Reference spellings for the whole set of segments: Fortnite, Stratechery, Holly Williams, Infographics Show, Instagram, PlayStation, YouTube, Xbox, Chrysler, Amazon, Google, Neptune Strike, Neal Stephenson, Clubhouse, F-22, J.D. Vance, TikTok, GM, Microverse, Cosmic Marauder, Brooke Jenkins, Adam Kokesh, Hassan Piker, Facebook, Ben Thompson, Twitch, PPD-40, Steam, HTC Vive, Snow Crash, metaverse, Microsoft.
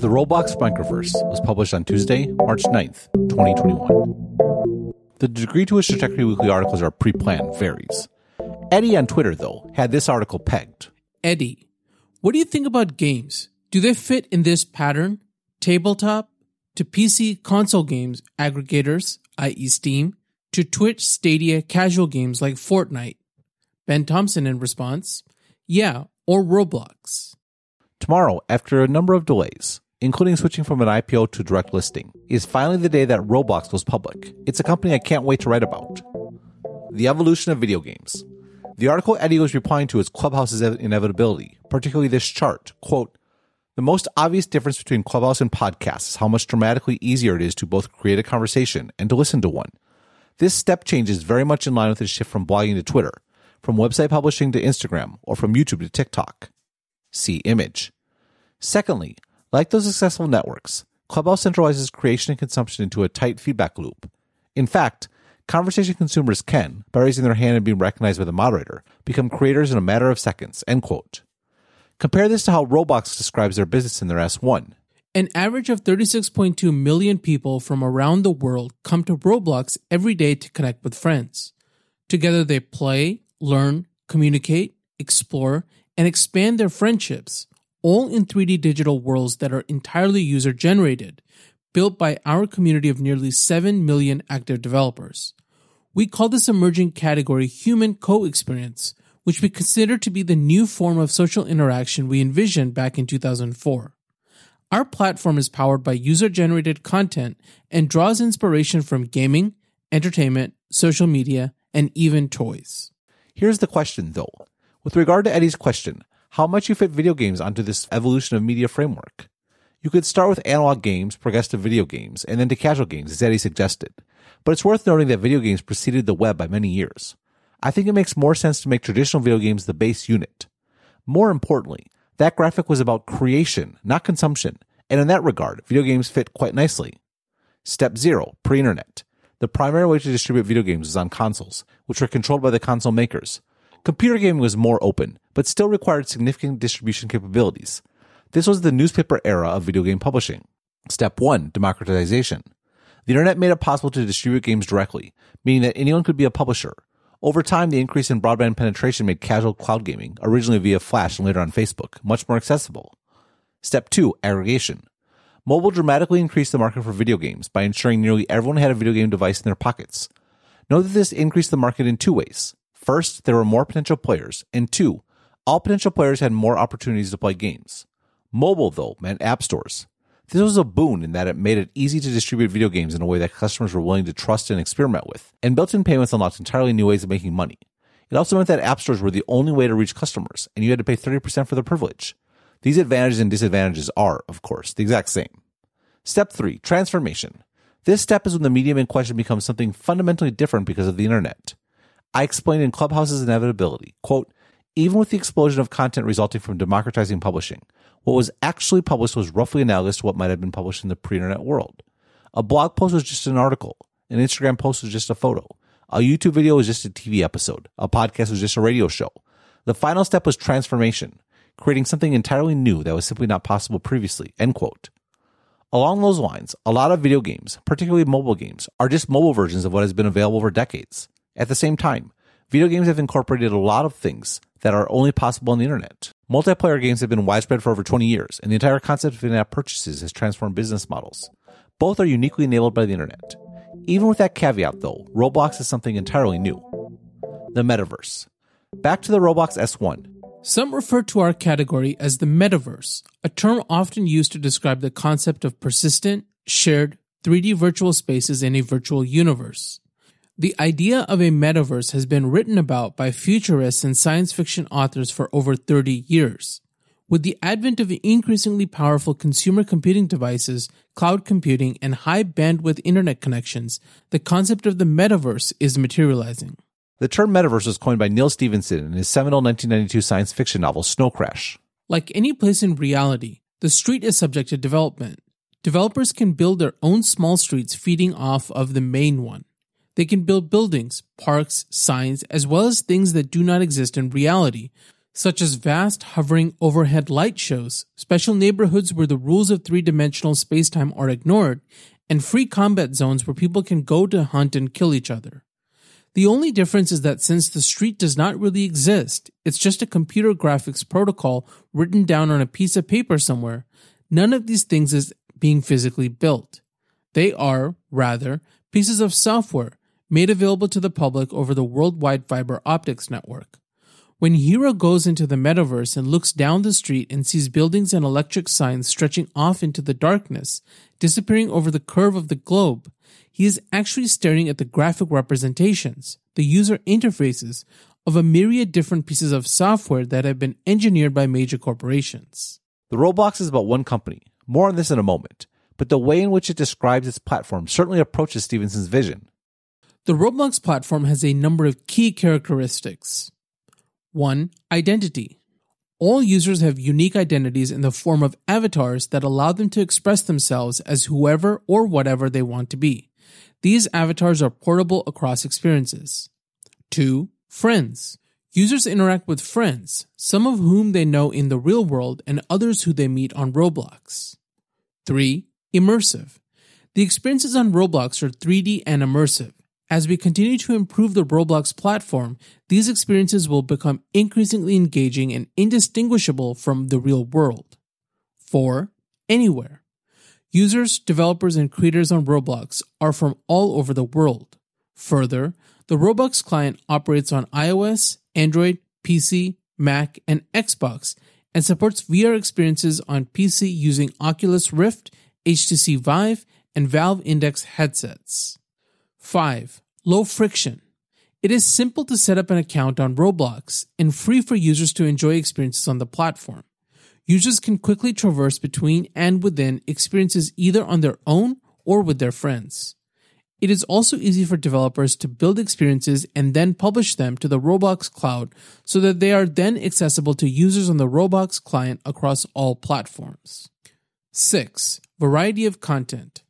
The Roblox Microverse was published on Tuesday, March 9th, 2021. The degree to which Stratechery weekly articles are pre-planned varies. Eddie on Twitter, though, had this article pegged. Eddie, what do you think about games? Do they fit in this pattern? Tabletop to PC console games aggregators, i.e. Steam, to Twitch Stadia casual games like Fortnite. Ben Thompson in response, yeah, or Roblox. Tomorrow, after a number of delays, including switching from an IPO to direct listing, is finally the day that Roblox goes public. It's a company I can't wait to write about. The evolution of video games. The article Eddie was replying to is Clubhouse's inevitability, particularly this chart, quote, the most obvious difference between Clubhouse and podcasts is how much dramatically easier it is to both create a conversation and to listen to one. This step change is very much in line with the shift from blogging to Twitter, from website publishing to Instagram, or from YouTube to TikTok. See image. Secondly, like those successful networks, Clubhouse centralizes creation and consumption into a tight feedback loop. In fact, conversation consumers can, by raising their hand and being recognized by the moderator, become creators in a matter of seconds, end quote. Compare this to how Roblox describes their business in their S1. An average of 36.2 million people from around the world come to Roblox every day to connect with friends. Together they play, learn, communicate, explore, and expand their friendships, all in 3D digital worlds that are entirely user-generated, built by our community of nearly 7 million active developers. We call this emerging category human co-experience, which we consider to be the new form of social interaction we envisioned back in 2004. Our platform is powered by user-generated content and draws inspiration from gaming, entertainment, social media, and even toys. Here's the question, though. With regard to Eddie's question, how much you fit video games onto this evolution of media framework? You could start with analog games, progress to video games, and then to casual games, as Eddie suggested. But it's worth noting that video games preceded the web by many years. I think it makes more sense to make traditional video games the base unit. More importantly, that graphic was about creation, not consumption, and in that regard, video games fit quite nicely. Step 0, pre-internet. The primary way to distribute video games was on consoles, which were controlled by the console makers. Computer gaming was more open, but still required significant distribution capabilities. This was the newspaper era of video game publishing. Step 1, democratization. The internet made it possible to distribute games directly, meaning that anyone could be a publisher. Over time, the increase in broadband penetration made casual cloud gaming, originally via Flash and later on Facebook, much more accessible. Step 2, aggregation. Mobile dramatically increased the market for video games by ensuring nearly everyone had a video game device in their pockets. Note that this increased the market in two ways. First, there were more potential players, and two, all potential players had more opportunities to play games. Mobile, though, meant app stores. This was a boon in that it made it easy to distribute video games in a way that customers were willing to trust and experiment with, and built-in payments unlocked entirely new ways of making money. It also meant that app stores were the only way to reach customers, and you had to pay 30% for the privilege. These advantages and disadvantages are, of course, the exact same. Step 3, transformation. This step is when the medium in question becomes something fundamentally different because of the internet. I explained in Clubhouse's inevitability, quote, even with the explosion of content resulting from democratizing publishing, what was actually published was roughly analogous to what might have been published in the pre-internet world. A blog post was just an article. An Instagram post was just a photo. A YouTube video was just a TV episode. A podcast was just a radio show. The final step was transformation, creating something entirely new that was simply not possible previously, end quote. Along those lines, a lot of video games, particularly mobile games, are just mobile versions of what has been available for decades. At the same time, video games have incorporated a lot of things that are only possible on the internet. Multiplayer games have been widespread for over 20 years, and the entire concept of in-app purchases has transformed business models. Both are uniquely enabled by the internet. Even with that caveat, though, Roblox is something entirely new. The metaverse. Back to the Roblox S1. Some refer to our category as the metaverse, a term often used to describe the concept of persistent, shared, 3D virtual spaces in a virtual universe. The idea of a metaverse has been written about by futurists and science fiction authors for over 30 years. With the advent of increasingly powerful consumer computing devices, cloud computing, and high-bandwidth internet connections, the concept of the metaverse is materializing. The term metaverse was coined by Neal Stephenson in his seminal 1992 science fiction novel, Snow Crash. Like any place in reality, the street is subject to development. Developers can build their own small streets feeding off of the main one. They can build buildings, parks, signs, as well as things that do not exist in reality, such as vast, hovering overhead light shows, special neighborhoods where the rules of three-dimensional spacetime are ignored, and free combat zones where people can go to hunt and kill each other. The only difference is that since the street does not really exist, it's just a computer graphics protocol written down on a piece of paper somewhere, none of these things is being physically built. They are, rather, pieces of software made available to the public over the worldwide fiber optics network. When Hiro goes into the metaverse and looks down the street and sees buildings and electric signs stretching off into the darkness, disappearing over the curve of the globe, he is actually staring at the graphic representations, the user interfaces, of a myriad different pieces of software that have been engineered by major corporations. The Roblox is about one company. More on this in a moment. But the way in which it describes its platform certainly approaches Stephenson's vision. The Roblox platform has a number of key characteristics. 1. Identity. All users have unique identities in the form of avatars that allow them to express themselves as whoever or whatever they want to be. These avatars are portable across experiences. 2. Friends. Users interact with friends, some of whom they know in the real world and others who they meet on Roblox. 3. Immersive. The experiences on Roblox are 3D and immersive. As we continue to improve the Roblox platform, these experiences will become increasingly engaging and indistinguishable from the real world. 4. Anywhere. Users, developers, and creators on Roblox are from all over the world. Further, the Roblox client operates on iOS, Android, PC, Mac, and Xbox, and supports VR experiences on PC using Oculus Rift, HTC Vive, and Valve Index headsets. 5. Low friction. It is simple to set up an account on Roblox and free for users to enjoy experiences on the platform. Users can quickly traverse between and within experiences either on their own or with their friends. It is also easy for developers to build experiences and then publish them to the Roblox cloud so that they are then accessible to users on the Roblox client across all platforms. 6. Variety of content.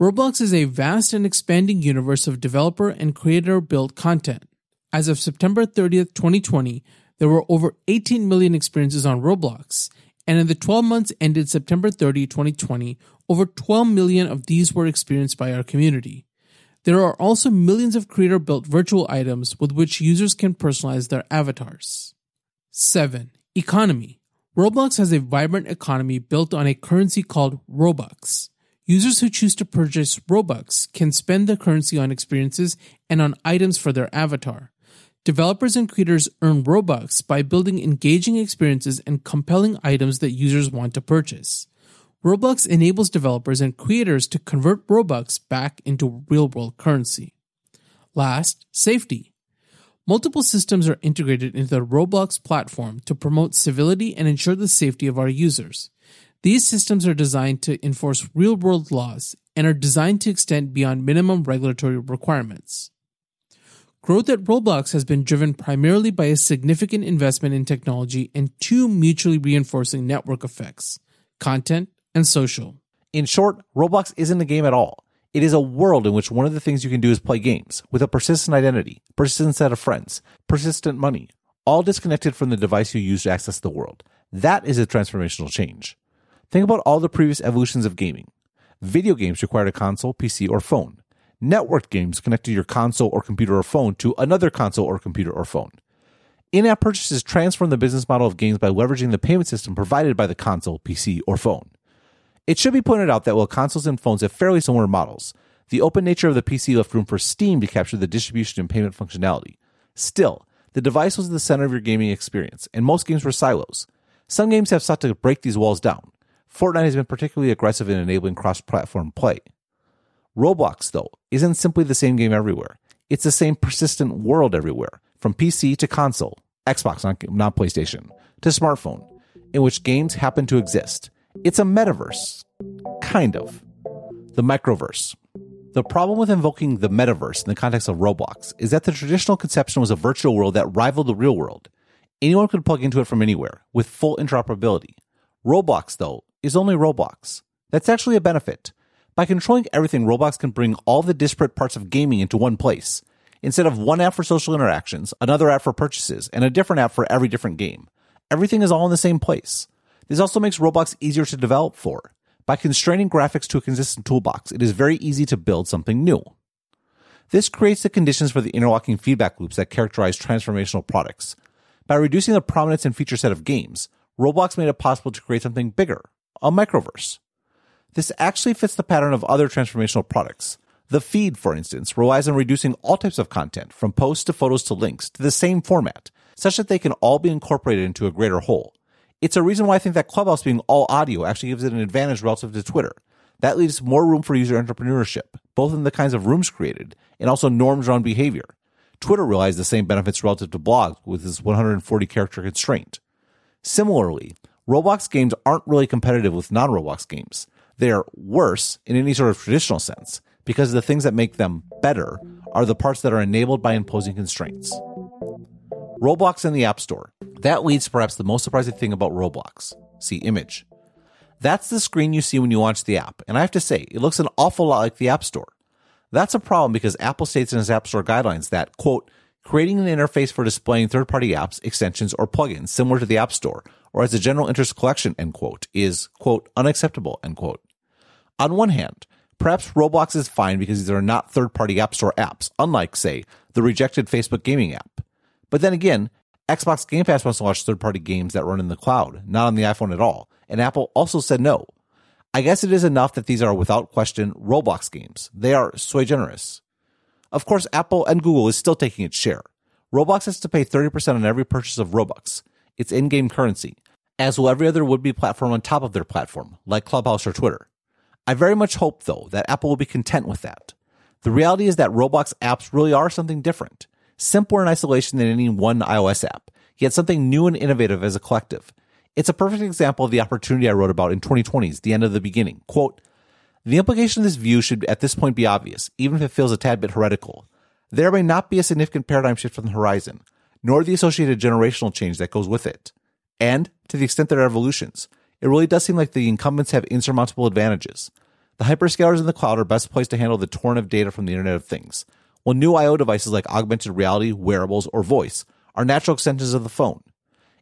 Roblox is a vast and expanding universe of developer and creator-built content. As of September 30th, 2020, there were over 18 million experiences on Roblox, and in the 12 months ended September 30, 2020, over 12 million of these were experienced by our community. There are also millions of creator-built virtual items with which users can personalize their avatars. 7. Economy. Roblox has a vibrant economy built on a currency called Robux. Users who choose to purchase Robux can spend the currency on experiences and on items for their avatar. Developers and creators earn Robux by building engaging experiences and compelling items that users want to purchase. Roblox enables developers and creators to convert Robux back into real-world currency. Last, safety. Multiple systems are integrated into the Roblox platform to promote civility and ensure the safety of our users. These systems are designed to enforce real-world laws and are designed to extend beyond minimum regulatory requirements. Growth at Roblox has been driven primarily by a significant investment in technology and two mutually reinforcing network effects, content and social. In short, Roblox isn't a game at all. It is a world in which one of the things you can do is play games, with a persistent identity, persistent set of friends, persistent money, all disconnected from the device you use to access the world. That is a transformational change. Think about all the previous evolutions of gaming. Video games required a console, PC, or phone. Networked games connected your console or computer or phone to another console or computer or phone. In-app purchases transformed the business model of games by leveraging the payment system provided by the console, PC, or phone. It should be pointed out that while consoles and phones have fairly similar models, the open nature of the PC left room for Steam to capture the distribution and payment functionality. Still, the device was at the center of your gaming experience, and most games were silos. Some games have sought to break these walls down. Fortnite has been particularly aggressive in enabling cross-platform play. Roblox, though, isn't simply the same game everywhere. It's the same persistent world everywhere, from PC to console, Xbox, not PlayStation, to smartphone, in which games happen to exist. It's a metaverse. Kind of. The Microverse. The problem with invoking the metaverse in the context of Roblox is that the traditional conception was a virtual world that rivaled the real world. Anyone could plug into it from anywhere, with full interoperability. Roblox, though, is only Roblox. That's actually a benefit. By controlling everything, Roblox can bring all the disparate parts of gaming into one place. Instead of one app for social interactions, another app for purchases, and a different app for every different game, Everything is all in the same place. This also makes Roblox easier to develop for. By constraining graphics to a consistent toolbox, it is very easy to build something new. This creates the conditions for the interlocking feedback loops that characterize transformational products. By reducing the prominence and feature set of games, Roblox made it possible to create something bigger, a microverse. This actually fits the pattern of other transformational products. The feed, for instance, relies on reducing all types of content, from posts to photos to links, to the same format, such that they can all be incorporated into a greater whole. It's a reason why I think that Clubhouse being all audio actually gives it an advantage relative to Twitter. That leaves more room for user entrepreneurship, both in the kinds of rooms created and also norms around behavior. Twitter realized the same benefits relative to blogs with its 140-character constraint. Similarly, Roblox games aren't really competitive with non-Roblox games. They are worse in any sort of traditional sense, because the things that make them better are the parts that are enabled by imposing constraints. Roblox in the App Store. That leads to perhaps the most surprising thing about Roblox. See image. That's the screen you see when you launch the app, and I have to say, it looks an awful lot like the App Store. That's a problem because Apple states in its App Store guidelines that, quote, creating an interface for displaying third-party apps, extensions, or plugins similar to the App Store, or as a general interest collection, end quote, is, quote, unacceptable, end quote. On one hand, perhaps Roblox is fine because these are not third-party App Store apps, unlike, say, the rejected Facebook gaming app. But then again, Xbox Game Pass wants to launch third-party games that run in the cloud, not on the iPhone at all, and Apple also said no. I guess it is enough that these are without question Roblox games. They are sui generis. Of course, Apple and Google is still taking its share. Roblox has to pay 30% on every purchase of Robux, its in-game currency, as will every other would-be platform on top of their platform, like Clubhouse or Twitter. I very much hope, though, that Apple will be content with that. The reality is that Roblox apps really are something different. Simpler in isolation than any one iOS app, yet something new and innovative as a collective. It's a perfect example of the opportunity I wrote about in 2020's The End of the Beginning. Quote, the implication of this view should at this point be obvious, even if it feels a tad bit heretical. There may not be a significant paradigm shift on the horizon, nor the associated generational change that goes with it. And, to the extent there are evolutions, it really does seem like the incumbents have insurmountable advantages. The hyperscalers in the cloud are best placed to handle the torrent of data from the Internet of Things, while new I.O. devices like augmented reality, wearables, or voice are natural extensions of the phone.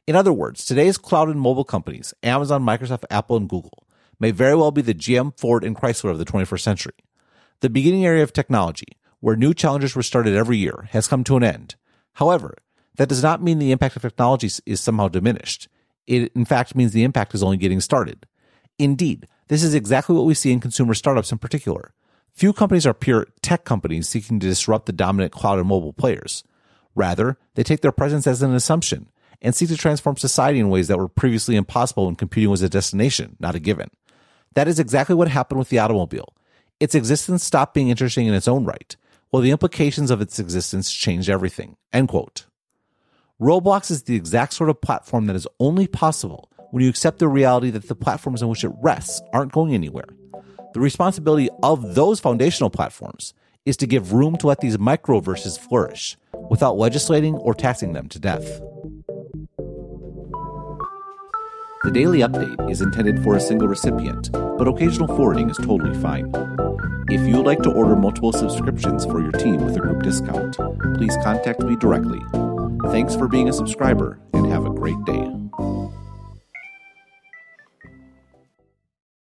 In other words, today's cloud and mobile companies, Amazon, Microsoft, Apple, and Google, may very well be the GM, Ford, and Chrysler of the 21st century. The beginning area of technology, where new challenges were started every year, has come to an end. However, that does not mean the impact of technology is somehow diminished. It, in fact, means the impact is only getting started. Indeed, this is exactly what we see in consumer startups in particular. Few companies are pure tech companies seeking to disrupt the dominant cloud and mobile players. Rather, they take their presence as an assumption and seek to transform society in ways that were previously impossible when computing was a destination, not a given. That is exactly what happened with the automobile. Its existence stopped being interesting in its own right, while the implications of its existence changed everything. End quote. Roblox is the exact sort of platform that is only possible when you accept the reality that the platforms on which it rests aren't going anywhere. The responsibility of those foundational platforms is to give room to let these microverses flourish without legislating or taxing them to death. The daily update is intended for a single recipient, but occasional forwarding is totally fine. If you would like to order multiple subscriptions for your team with a group discount, please contact me directly. Thanks for being a subscriber, and have a great day.